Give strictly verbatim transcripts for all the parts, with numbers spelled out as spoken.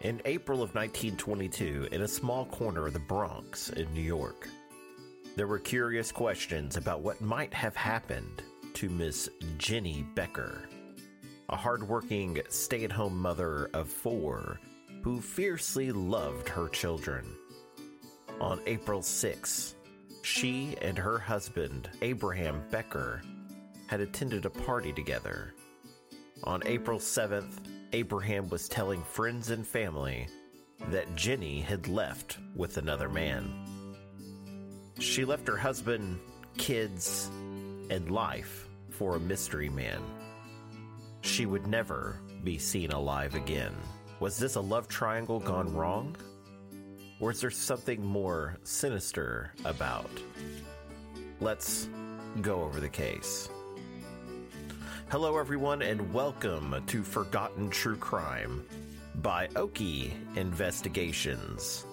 In April of nineteen twenty-two, in a small corner of the Bronx in New York, there were curious questions about what might have happened to Miss Jenny Becker, a hardworking stay-at-home mother of four who fiercely loved her children. On April sixth, she and her husband, Abraham Becker, had attended a party together. On April seventh, Abraham was telling friends and family that Jenny had left with another man. She left her husband, kids, and life for a mystery man. She would never be seen alive again. Was this a love triangle gone wrong? Or is there something more sinister about? Let's go over the case. Hello, everyone, and welcome to Forgotten True Crime by Oki Investigations,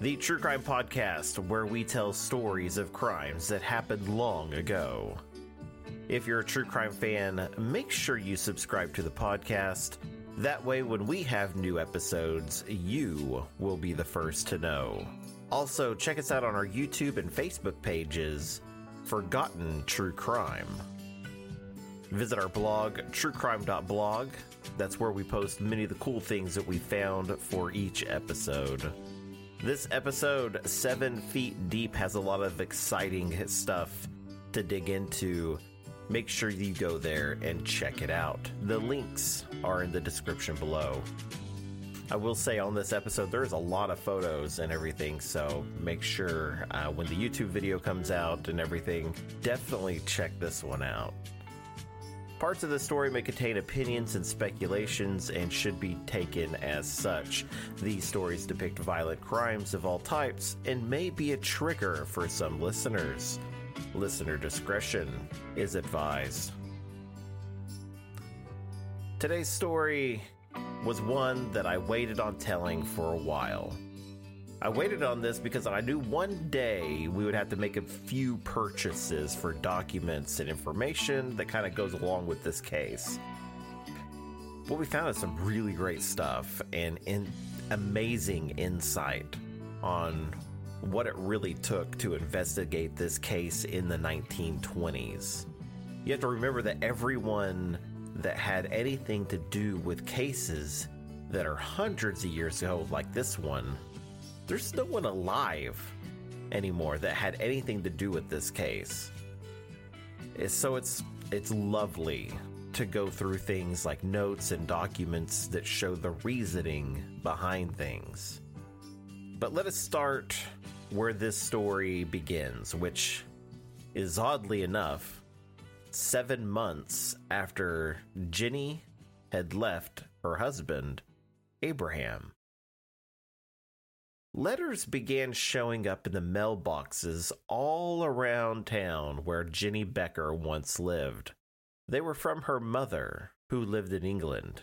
the true crime podcast where we tell stories of crimes that happened long ago. If you're a true crime fan, make sure you subscribe to the podcast. That way, when we have new episodes, you will be the first to know. Also, check us out on our YouTube and Facebook pages, Forgotten True Crime. Visit our blog, true crime dot blog. That's where we post many of the cool things that we found for each episode. This episode, Seven Feet Deep, has a lot of exciting stuff to dig into. Make sure you go there and check it out. The links are in the description below. I will say on this episode, there's a lot of photos and everything, so make sure uh, when the YouTube video comes out and everything, definitely check this one out. Parts of the story may contain opinions and speculations and should be taken as such. These stories depict violent crimes of all types and may be a trigger for some listeners. Listener discretion is advised. Today's story was one that I waited on telling for a while. I waited on this because I knew one day we would have to make a few purchases for documents and information that kind of goes along with this case. What we found is some really great stuff and in amazing insight on what it really took to investigate this case in the nineteen twenties. You have to remember that everyone that had anything to do with cases that are hundreds of years ago, like this one, there's no one alive anymore that had anything to do with this case. So it's it's lovely to go through things like notes and documents that show the reasoning behind things. But let us start where this story begins, which is oddly enough, seven months after Jenny had left her husband, Abraham. Letters began showing up in the mailboxes all around town where Jenny Becker once lived. They were from her mother, who lived in England.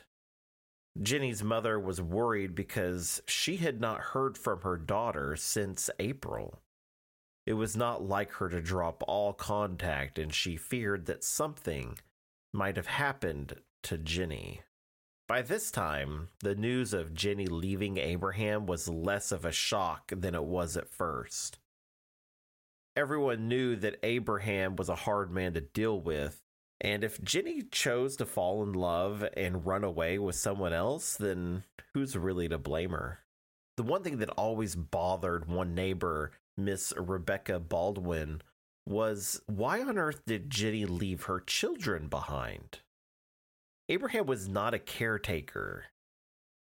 Jenny's mother was worried because she had not heard from her daughter since April. It was not like her to drop all contact, and she feared that something might have happened to Jenny. By this time, the news of Jenny leaving Abraham was less of a shock than it was at first. Everyone knew that Abraham was a hard man to deal with, and if Jenny chose to fall in love and run away with someone else, then who's really to blame her? The one thing that always bothered one neighbor, Miss Rebecca Baldwin, was why on earth did Jenny leave her children behind? Abraham was not a caretaker.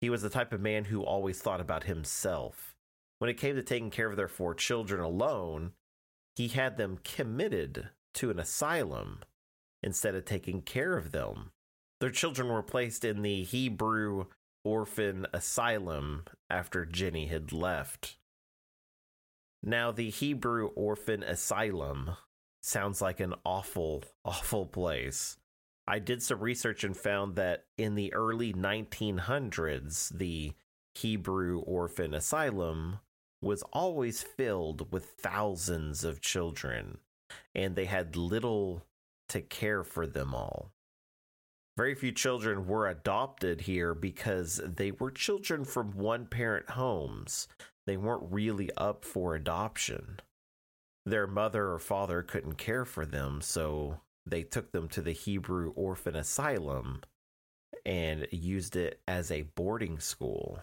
He was the type of man who always thought about himself. When it came to taking care of their four children alone, he had them committed to an asylum instead of taking care of them. Their children were placed in the Hebrew Orphan Asylum after Jenny had left. Now, the Hebrew Orphan Asylum sounds like an awful, awful place. I did some research and found that in the early nineteen hundreds, the Hebrew Orphan Asylum was always filled with thousands of children, and they had little to care for them all. Very few children were adopted here because they were children from one-parent homes. They weren't really up for adoption. Their mother or father couldn't care for them, so they took them to the Hebrew Orphan Asylum and used it as a boarding school.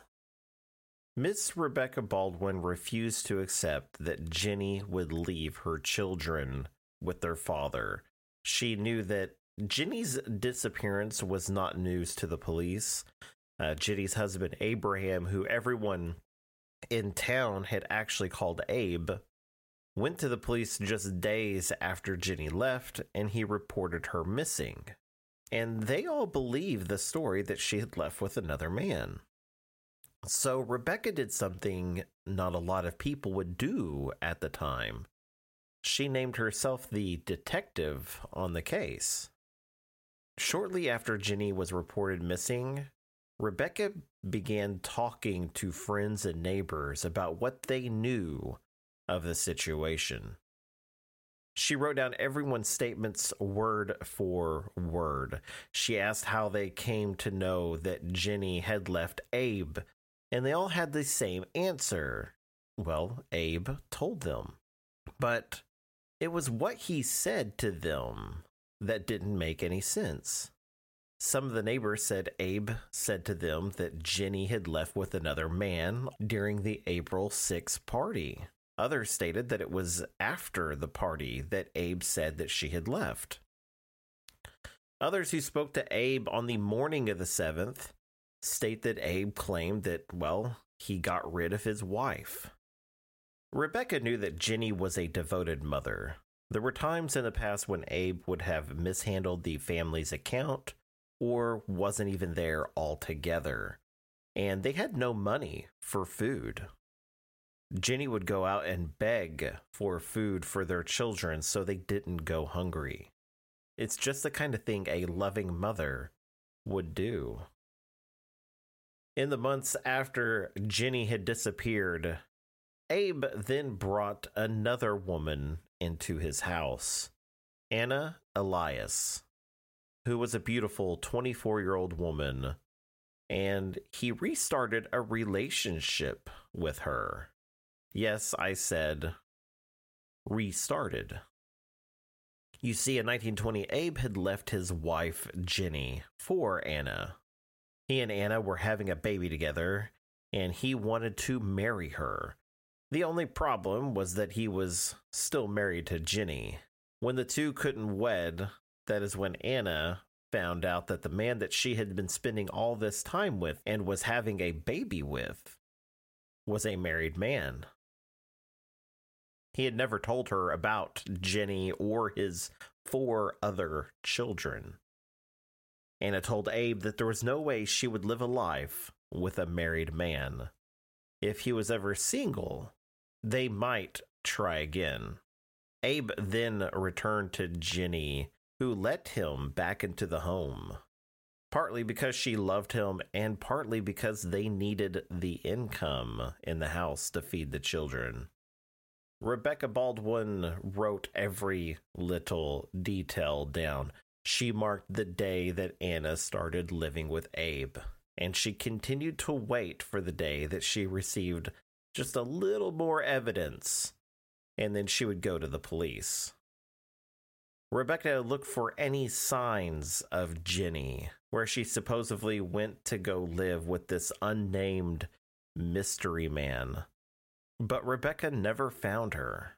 Miss Rebecca Baldwin refused to accept that Jenny would leave her children with their father. She knew that Jenny's disappearance was not news to the police. Uh, Jenny's husband, Abraham, who everyone in town had actually called Abe, went to the police just days after Jenny left, and he reported her missing. And they all believed the story that she had left with another man. So Rebecca did something not a lot of people would do at the time. She named herself the detective on the case. Shortly after Jenny was reported missing, Rebecca began talking to friends and neighbors about what they knew of the situation. She wrote down everyone's statements word for word. She asked how they came to know that Jenny had left Abe, and they all had the same answer. Well, Abe told them. But it was what he said to them that didn't make any sense. Some of the neighbors said Abe said to them that Jenny had left with another man during the April sixth party. Others stated that it was after the party that Abe said that she had left. Others who spoke to Abe on the morning of the seventh state that Abe claimed that, well, he got rid of his wife. Rebecca knew that Jenny was a devoted mother. There were times in the past when Abe would have mishandled the family's account or wasn't even there altogether, and they had no money for food. Jenny would go out and beg for food for their children so they didn't go hungry. It's just the kind of thing a loving mother would do. In the months after Jenny had disappeared, Abe then brought another woman into his house, Anna Elias, who was a beautiful twenty-four-year-old woman, and he restarted a relationship with her. Yes, I said restarted. You see, in nineteen twenty, Abe had left his wife, Jenny, for Anna. He and Anna were having a baby together, and he wanted to marry her. The only problem was that he was still married to Jenny. When the two couldn't wed, that is when Anna found out that the man that she had been spending all this time with and was having a baby with was a married man. He had never told her about Jenny or his four other children. Anna told Abe that there was no way she would live a life with a married man. If he was ever single, they might try again. Abe then returned to Jenny, who let him back into the home. partly because she loved him and partly because they needed the income in the house to feed the children. Rebecca Baldwin wrote every little detail down. She marked the day that Anna started living with Abe, and she continued to wait for the day that she received just a little more evidence, and then she would go to the police. Rebecca looked for any signs of Jenny, where she supposedly went to go live with this unnamed mystery man. But Rebecca never found her.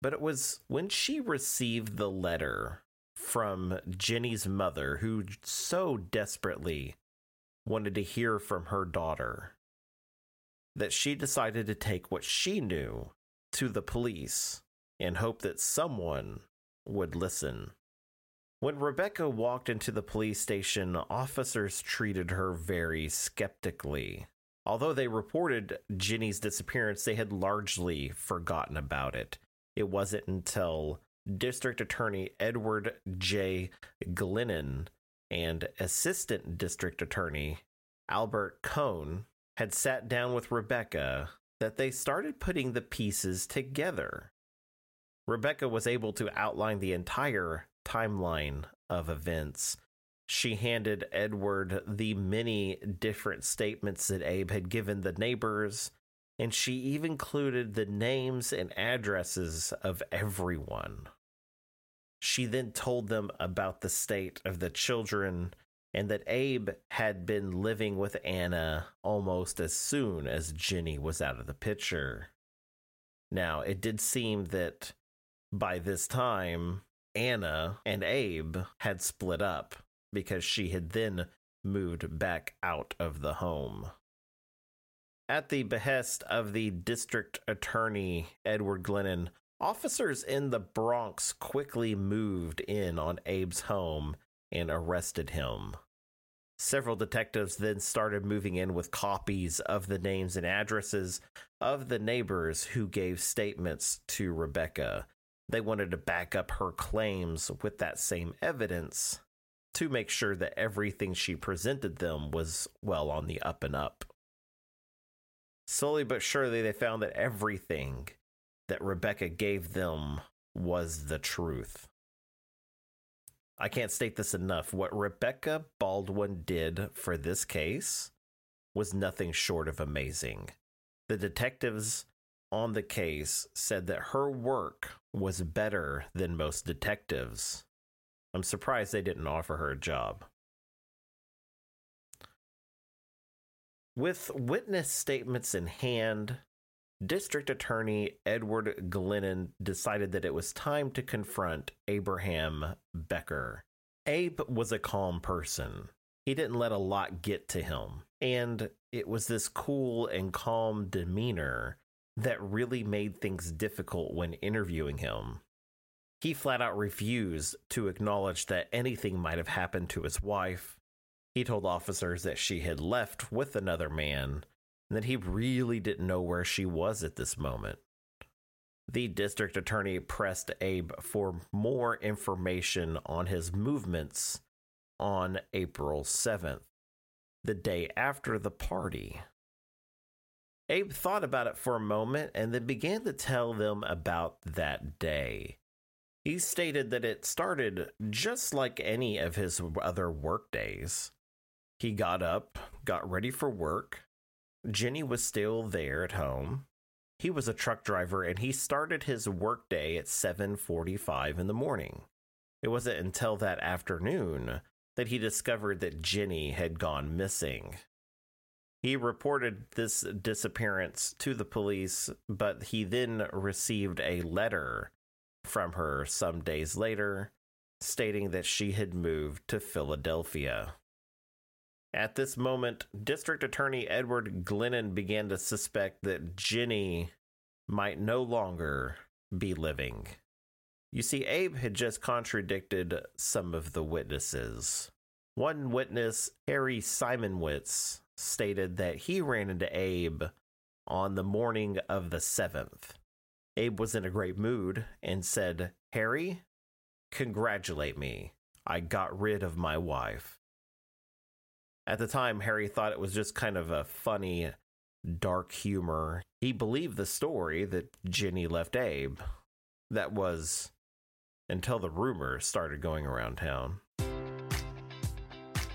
But it was when she received the letter from Jenny's mother, who so desperately wanted to hear from her daughter, that she decided to take what she knew to the police and hope that someone would listen. When Rebecca walked into the police station, officers treated her very skeptically. Although they reported Jenny's disappearance, they had largely forgotten about it. It wasn't until District Attorney Edward J. Glennon and Assistant District Attorney Albert Cohn had sat down with Rebecca that they started putting the pieces together. Rebecca was able to outline the entire timeline of events. She handed Edward the many different statements that Abe had given the neighbors, and she even included the names and addresses of everyone. She then told them about the state of the children and that Abe had been living with Anna almost as soon as Jenny was out of the picture. Now, it did seem that by this time, Anna and Abe had split up, because she had then moved back out of the home. At the behest of the District Attorney Edward Glennon, officers in the Bronx quickly moved in on Abe's home and arrested him. Several detectives then started moving in with copies of the names and addresses of the neighbors who gave statements to Rebecca. They wanted to back up her claims with that same evidence, to make sure that everything she presented them was well on the up and up. Slowly but surely, they found that everything that Rebecca gave them was the truth. I can't state this enough. What Rebecca Baldwin did for this case was nothing short of amazing. The detectives on the case said that her work was better than most detectives. I'm surprised they didn't offer her a job. With witness statements in hand, District Attorney Edward Glennon decided that it was time to confront Abraham Becker. Abe was a calm person. He didn't let a lot get to him, and it was this cool and calm demeanor that really made things difficult when interviewing him. He flat out refused to acknowledge that anything might have happened to his wife. He told officers that she had left with another man and that he really didn't know where she was at this moment. The district attorney pressed Abe for more information on his movements on April seventh, the day after the party. Abe thought about it for a moment and then began to tell them about that day. He stated that it started just like any of his other work days. He got up, got ready for work. Jenny was still there at home. He was a truck driver, and he started his work day at seven forty-five in the morning. It wasn't until that afternoon that he discovered that Jenny had gone missing. He reported this disappearance to the police, but he then received a letter from her some days later, stating that she had moved to Philadelphia. At this moment, District Attorney Edward Glennon began to suspect that Jenny might no longer be living. You see, Abe had just contradicted some of the witnesses. One witness, Harry Simonwitz, stated that he ran into Abe on the morning of the seventh. Abe was in a great mood and said, "Harry, congratulate me. I got rid of my wife. At the time, Harry thought it was just kind of a funny, dark humor. He believed the story that Jenny left Abe. That was until the rumors started going around town.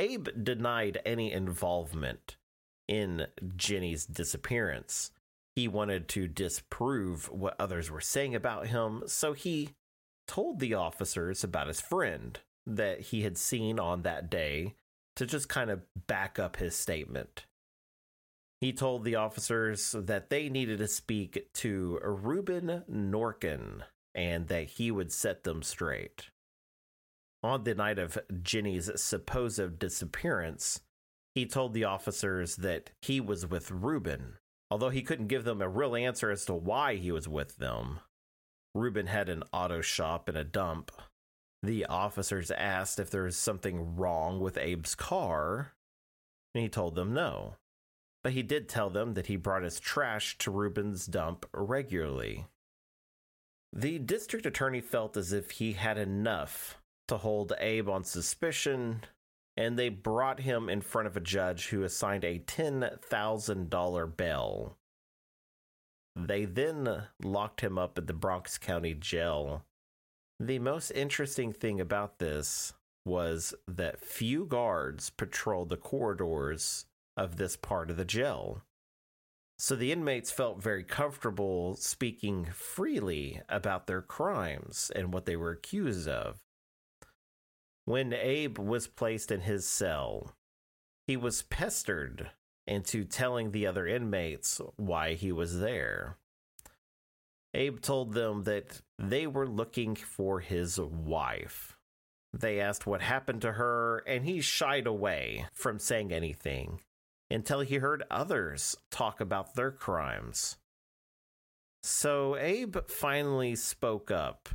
Abe denied any involvement in Jenny's disappearance. He wanted to disprove what others were saying about him, so he told the officers about his friend that he had seen on that day to just kind of back up his statement. He told the officers that they needed to speak to Reuben Norkin and that he would set them straight. On the night of Jenny's supposed disappearance, he told the officers that he was with Reuben, although he couldn't give them a real answer as to why he was with them. Reuben had an auto shop and a dump. The officers asked if there was something wrong with Abe's car, and he told them no. But he did tell them that he brought his trash to Reuben's dump regularly. The district attorney felt as if he had enough to hold Abe on suspicion, and they brought him in front of a judge who assigned a ten thousand dollars bail. They then locked him up at the Bronx County Jail. The most interesting thing about this was that few guards patrolled the corridors of this part of the jail. So the inmates felt very comfortable speaking freely about their crimes and what they were accused of. When Abe was placed in his cell, he was pestered into telling the other inmates why he was there. Abe told them that they were looking for his wife. They asked what happened to her, and he shied away from saying anything until he heard others talk about their crimes. So Abe finally spoke up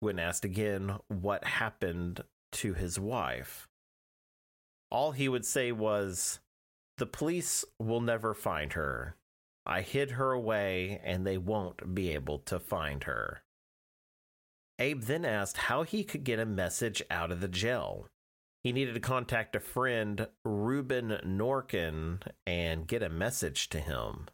when asked again what happened to his wife. All he would say was, "The police will never find her. I hid her away, and they won't be able to find her." Abe then asked how he could get a message out of the jail. He needed to contact a friend, Reuben Norkin, and get a message to him.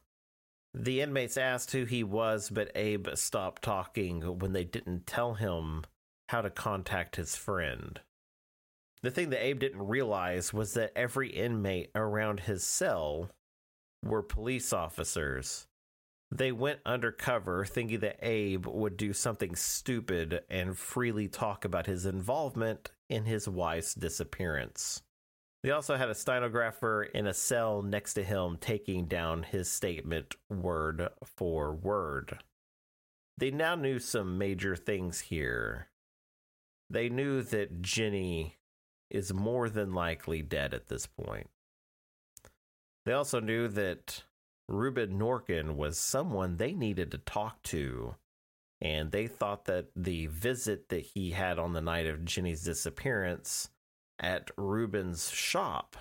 The inmates asked who he was, but Abe stopped talking when they didn't tell him how to contact his friend. The thing that Abe didn't realize was that every inmate around his cell were police officers. They went undercover thinking that Abe would do something stupid and freely talk about his involvement in his wife's disappearance. They also had a stenographer in a cell next to him taking down his statement word for word. They now knew some major things here. They knew that Jenny is more than likely dead at this point. They also knew that Reuben Norkin was someone they needed to talk to, and they thought that the visit that he had on the night of Jenny's disappearance at Reuben's shop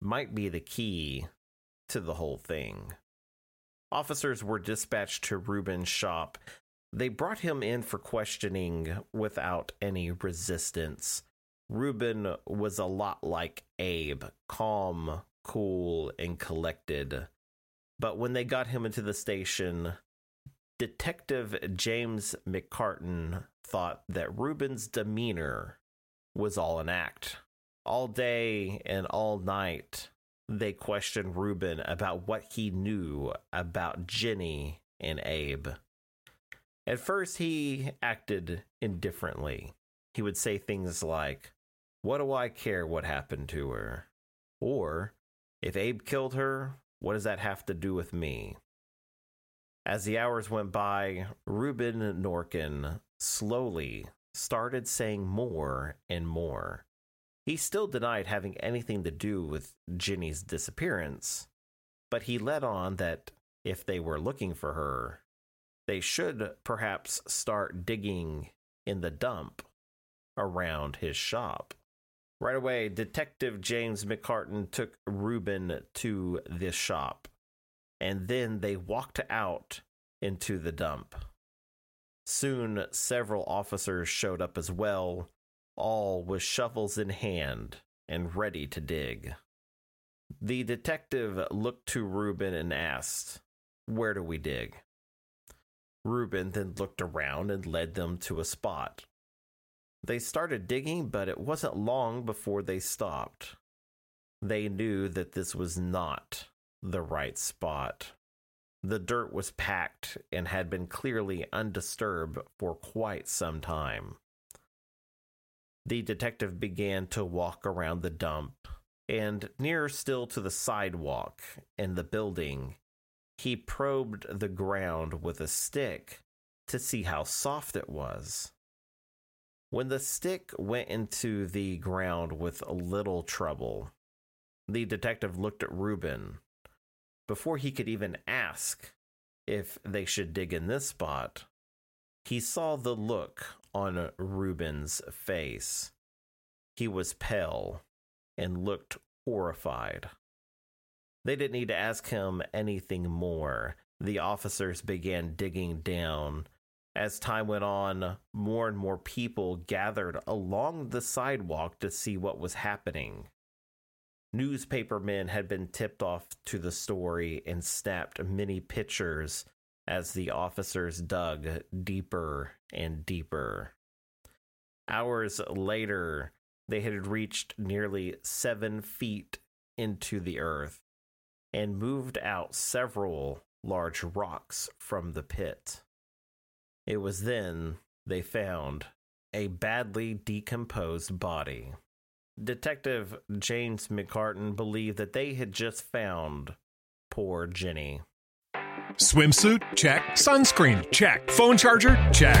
might be the key to the whole thing. Officers were dispatched to Reuben's shop. They brought him in for questioning without any resistance. Reuben was a lot like Abe, calm, cool, and collected. But when they got him into the station, Detective James McCartan thought that Reuben's demeanor was all an act. All day and all night, they questioned Reuben about what he knew about Jenny and Abe. At first, he acted indifferently. He would say things like, "What do I care what happened to her?" Or, "If Abe killed her, what does that have to do with me?" As the hours went by, Reuben Norkin slowly started saying more and more. He still denied having anything to do with Jenny's disappearance, but he led on that if they were looking for her, they should perhaps start digging in the dump around his shop. Right away, Detective James McCartan took Reuben to this shop, and then they walked out into the dump. Soon, several officers showed up as well, all with shovels in hand and ready to dig. The detective looked to Reuben and asked, "Where do we dig?" Reuben then looked around and led them to a spot. They started digging, but it wasn't long before they stopped. They knew that this was not the right spot. The dirt was packed and had been clearly undisturbed for quite some time. The detective began to walk around the dump, and nearer still to the sidewalk and the building, he probed the ground with a stick to see how soft it was. When the stick went into the ground with a little trouble, the detective looked at Reuben. Before he could even ask if they should dig in this spot, he saw the look on Reuben's face. He was pale and looked horrified. They didn't need to ask him anything more. The officers began digging down. As time went on, more and more people gathered along the sidewalk to see what was happening. Newspapermen had been tipped off to the story and snapped many pictures as the officers dug deeper and deeper. Hours later, they had reached nearly seven feet into the earth and moved out several large rocks from the pit. It was then they found a badly decomposed body. Detective James McCartan believed that they had just found poor Jenny. Swimsuit? Check. Sunscreen? Check. Phone charger? Check.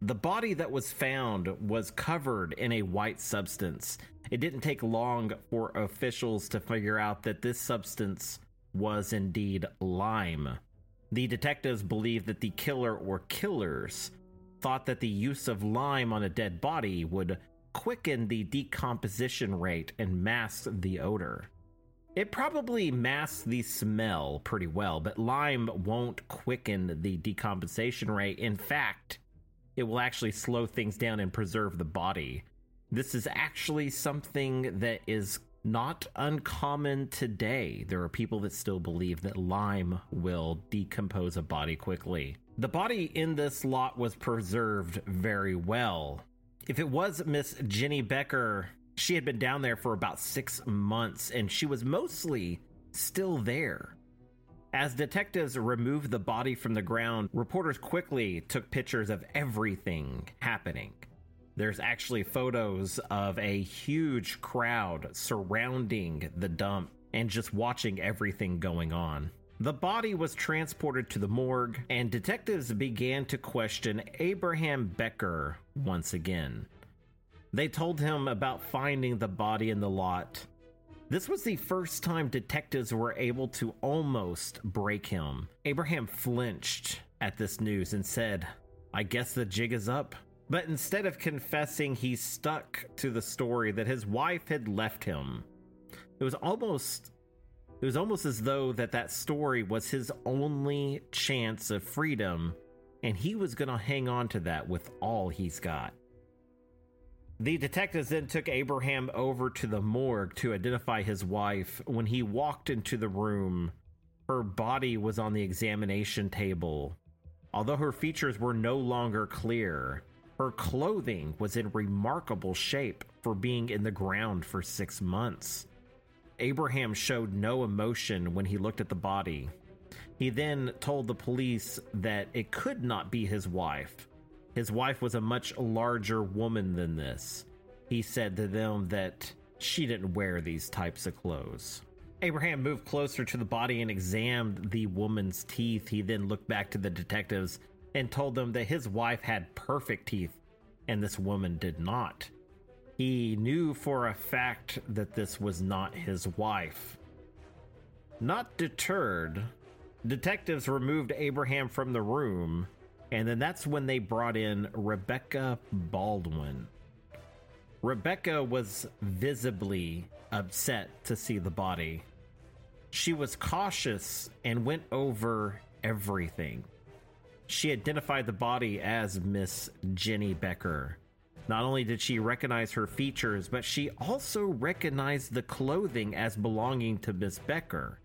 The body that was found was covered in a white substance. It didn't take long for officials to figure out that this substance was indeed lime. The detectives believed that the killer or killers thought that the use of lime on a dead body would quicken the decomposition rate and mask the odor. It probably masks the smell pretty well, but lime won't quicken the decomposition rate. In fact, it will actually slow things down and preserve the body. This is actually something that is not uncommon today. There are people that still believe that lime will decompose a body quickly. The body in this lot was preserved very well. If it was Miss Jenny Becker, she had been down there for about six months, and she was mostly still there. As detectives removed the body from the ground, reporters quickly took pictures of everything happening. There's actually photos of a huge crowd surrounding the dump and just watching everything going on. The body was transported to the morgue, and detectives began to question Abraham Becker once again. They told him about finding the body in the lot. This was the first time detectives were able to almost break him. Abraham flinched at this news and said, "I guess the jig is up." But instead of confessing, he stuck to the story that his wife had left him. It was almost, it was almost as though that that story was his only chance of freedom, and he was going to hang on to that with all he's got. The detectives then took Abraham over to the morgue to identify his wife. When he walked into the room, her body was on the examination table. Although her features were no longer clear, her clothing was in remarkable shape for being in the ground for six months. Abraham showed no emotion when he looked at the body. He then told the police that it could not be his wife. His wife was a much larger woman than this. He said to them that she didn't wear these types of clothes. Abraham moved closer to the body and examined the woman's teeth. He then looked back to the detectives and told them that his wife had perfect teeth and this woman did not. He knew for a fact that this was not his wife. Not deterred, detectives removed Abraham from the room. And then that's when they brought in Rebecca Baldwin. Rebecca was visibly upset to see the body. She was cautious and went over everything. She identified the body as Miss Jenny Becker. Not only did she recognize her features, but she also recognized the clothing as belonging to Miss Becker.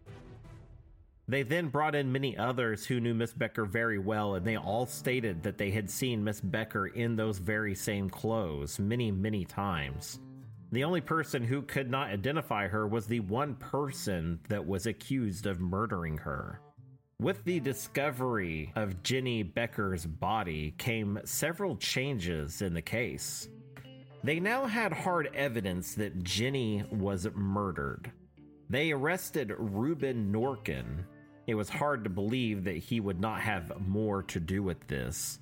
They then brought in many others who knew Miss Becker very well, and they all stated that they had seen Miss Becker in those very same clothes many, many times. The only person who could not identify her was the one person that was accused of murdering her. With the discovery of Jenny Becker's body came several changes in the case. They now had hard evidence that Jenny was murdered. They arrested Reuben Norkin. It was hard to believe that he would not have more to do with this.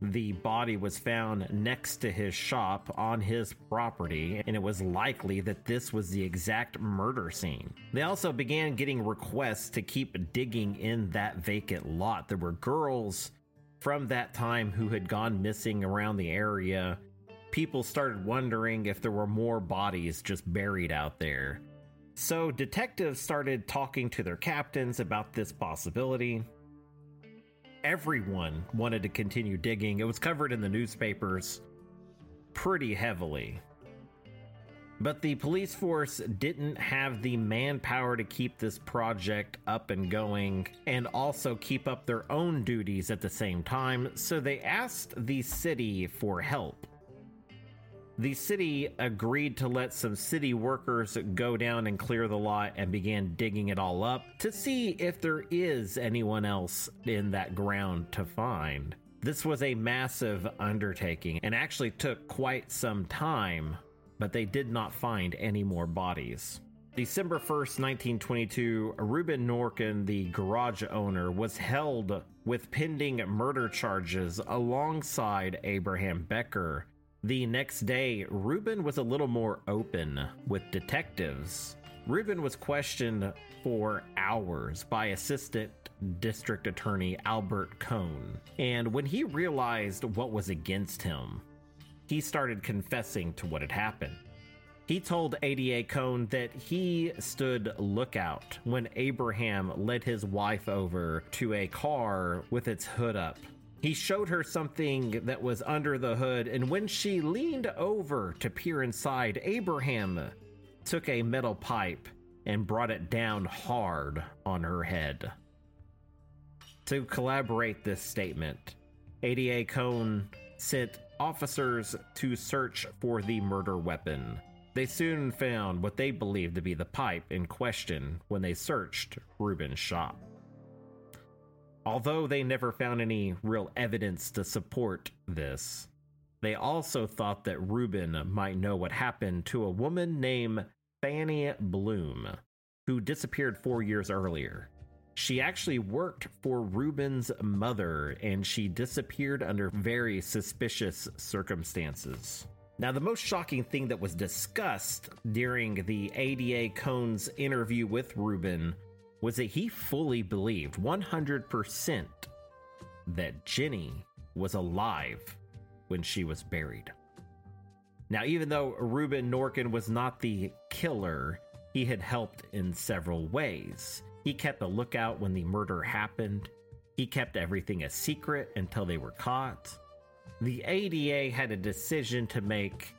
The body was found next to his shop on his property, and it was likely that this was the exact murder scene. They also began getting requests to keep digging in that vacant lot. There were girls from that time who had gone missing around the area. People started wondering if there were more bodies just buried out there. So detectives started talking to their captains about this possibility. Everyone wanted to continue digging. It was covered in the newspapers pretty heavily. But the police force didn't have the manpower to keep this project up and going and also keep up their own duties at the same time, so they asked the city for help. The city agreed to let some city workers go down and clear the lot and began digging it all up to see if there is anyone else in that ground to find. This was a massive undertaking and actually took quite some time, but they did not find any more bodies. December first, nineteen twenty-two, Reuben Norkin, the garage owner, was held with pending murder charges alongside Abraham Becker. The next day, Reuben was a little more open with detectives. Reuben was questioned for hours by Assistant District Attorney Albert Cohn. And when he realized what was against him, he started confessing to what had happened. He told A D A Cohn that he stood lookout when Abraham led his wife over to a car with its hood up. He showed her something that was under the hood, and when she leaned over to peer inside, Abraham took a metal pipe and brought it down hard on her head. To corroborate this statement, A D A Cohn sent officers to search for the murder weapon. They soon found what they believed to be the pipe in question when they searched Reuben's shop. Although they never found any real evidence to support this, they also thought that Reuben might know what happened to a woman named Fanny Bloom, who disappeared four years earlier. She actually worked for Reuben's mother, and she disappeared under very suspicious circumstances. Now, the most shocking thing that was discussed during the A D A Cohn's interview with Reuben was that he fully believed one hundred percent that Jenny was alive when she was buried. Now, even though Reuben Norkin was not the killer, he had helped in several ways. He kept a lookout when the murder happened. He kept everything a secret until they were caught. The A D A had a decision to make,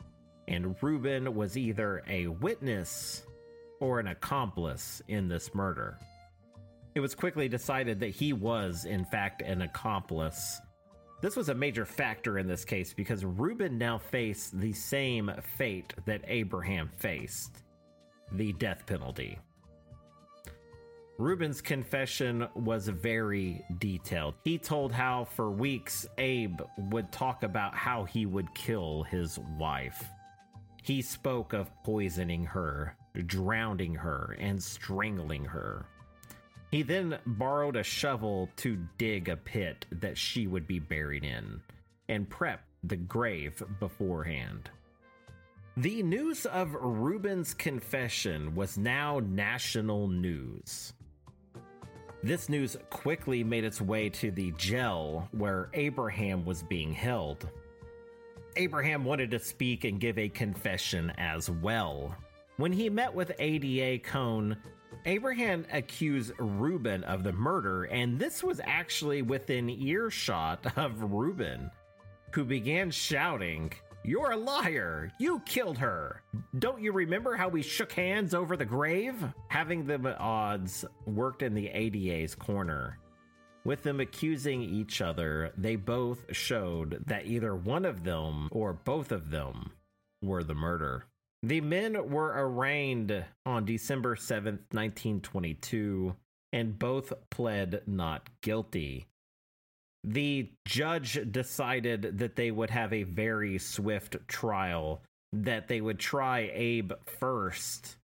and Reuben was either a witness or an accomplice in this murder. It was quickly decided that he was, in fact, an accomplice. This was a major factor in this case because Reuben now faced the same fate that Abraham faced, the death penalty. Reuben's confession was very detailed. He told how for weeks Abe would talk about how he would kill his wife. He spoke of poisoning her, drowning her, and strangling her. He then borrowed a shovel to dig a pit that she would be buried in and prepped the grave beforehand. The news of Reuben's confession was now national news. This news quickly made its way to the jail where Abraham was being held. Abraham wanted to speak and give a confession as well. When he met with A D A Cohn, Abraham accused Reuben of the murder, and this was actually within earshot of Reuben, who began shouting, "You're a liar! You killed her! Don't you remember how we shook hands over the grave?" Having them at odds worked in the A D A's corner. With them accusing each other, they both showed that either one of them or both of them were the murderer. The men were arraigned on December seventh, nineteen twenty-two, and both pled not guilty. The judge decided that they would have a very swift trial, that they would try Abe first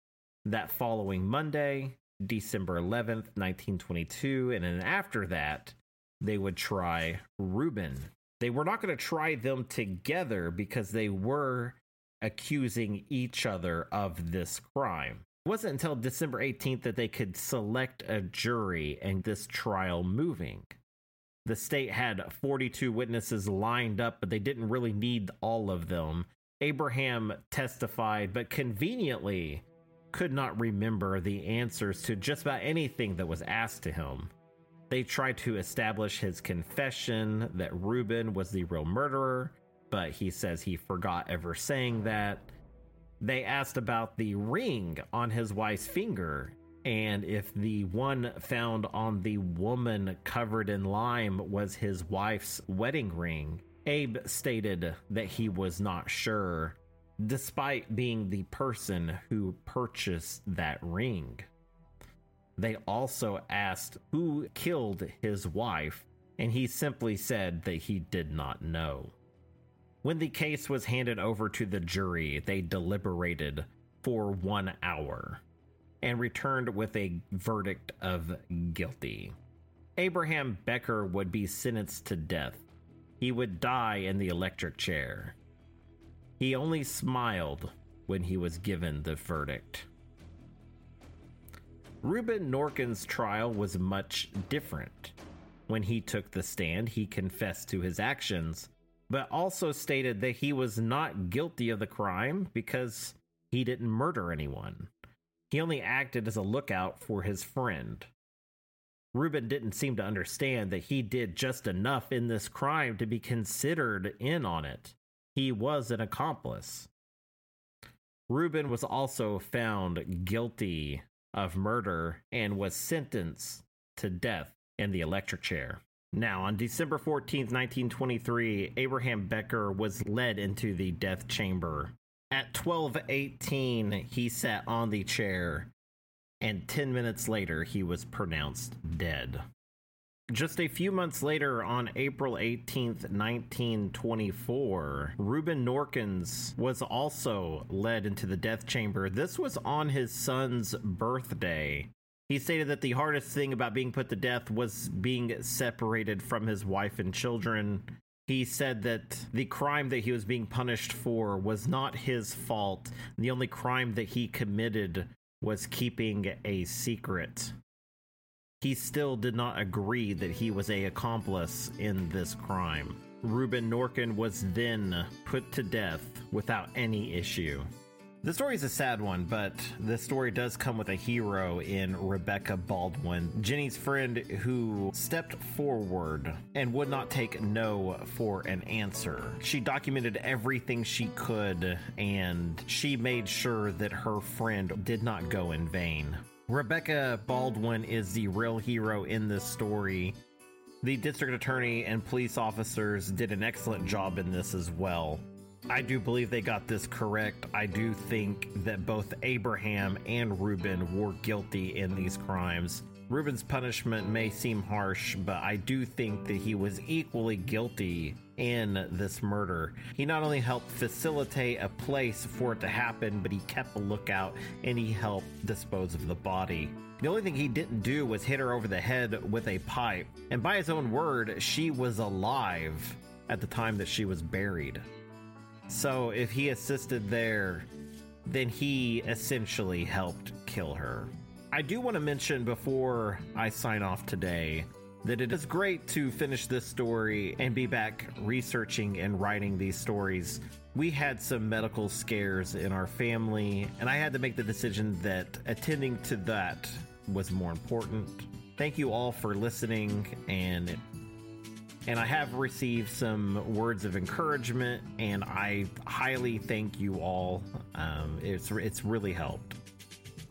that following Monday, December eleventh, nineteen twenty-two, and then after that, they would try Reuben. They were not going to try them together because they were accusing each other of this crime. It wasn't until December eighteenth that they could select a jury and this trial moving. The state had forty-two witnesses lined up, but they didn't really need all of them. Abraham testified, but conveniently could not remember the answers to just about anything that was asked to him. They tried to establish his confession that Reuben was the real murderer, but he says he forgot ever saying that. They asked about the ring on his wife's finger and if the one found on the woman covered in lime was his wife's wedding ring. Abe stated that he was not sure, despite being the person who purchased that ring. They also asked who killed his wife, and he simply said that he did not know. When the case was handed over to the jury, they deliberated for one hour and returned with a verdict of guilty. Abraham Becker would be sentenced to death. He would die in the electric chair. He only smiled when he was given the verdict. Reuben Norkin's trial was much different. When he took the stand, he confessed to his actions, but also stated that he was not guilty of the crime because he didn't murder anyone. He only acted as a lookout for his friend. Reuben didn't seem to understand that he did just enough in this crime to be considered in on it. He was an accomplice. Reuben was also found guilty of murder and was sentenced to death in the electric chair. Now, on December fourteenth, nineteen twenty-three, Abraham Becker was led into the death chamber. At twelve eighteen, he sat on the chair, and ten minutes later, he was pronounced dead. Just a few months later, on April eighteenth, nineteen twenty-four, Reuben Norkin was also led into the death chamber. This was on his son's birthday. He stated that the hardest thing about being put to death was being separated from his wife and children. He said that the crime that he was being punished for was not his fault. The only crime that he committed was keeping a secret. He still did not agree that he was an accomplice in this crime. Reuben Norkin was then put to death without any issue. The story is a sad one, but the story does come with a hero in Rebecca Baldwin, Jenny's friend who stepped forward and would not take no for an answer. She documented everything she could, and she made sure that her friend did not go in vain. Rebecca Baldwin is the real hero in this story. The district attorney and police officers did an excellent job in this as well. I do believe they got this correct. I do think that both Abraham and Reuben were guilty in these crimes. Reuben's punishment may seem harsh, but I do think that he was equally guilty in this murder. He not only helped facilitate a place for it to happen, but he kept a lookout and he helped dispose of the body. The only thing he didn't do was hit her over the head with a pipe. And by his own word, she was alive at the time that she was buried. So if he assisted there, then he essentially helped kill her. I do want to mention before I sign off today that it is great to finish this story and be back researching and writing these stories. We had some medical scares in our family, and I had to make the decision that attending to that was more important. Thank you all for listening, and And I have received some words of encouragement, and I highly thank you all. Um, it's it's really helped.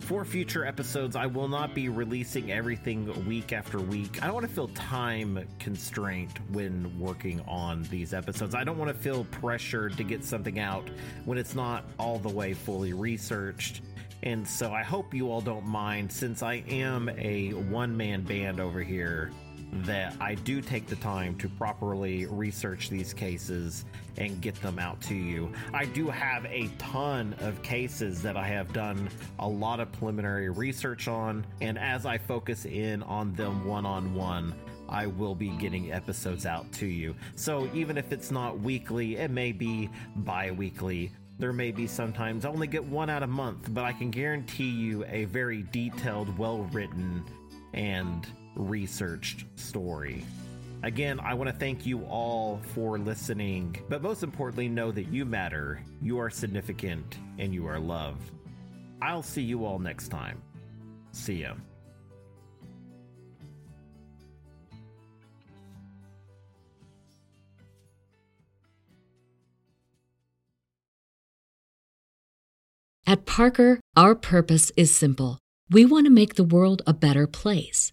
For future episodes, I will not be releasing everything week after week. I don't want to feel time constraint when working on these episodes. I don't want to feel pressured to get something out when it's not all the way fully researched. And so I hope you all don't mind, since I am a one-man band over here, that I do take the time to properly research these cases and get them out to you. I do have a ton of cases that I have done a lot of preliminary research on, and as I focus in on them one-on-one, I will be getting episodes out to you. So even if it's not weekly, it may be bi-weekly. There may be sometimes I only get one out a month, but I can guarantee you a very detailed, well-written, and researched story. Again, I want to thank you all for listening, but most importantly, know that you matter, you are significant, and you are loved. I'll see you all next time. See ya. At Parker, our purpose is simple. We want to make the world a better place.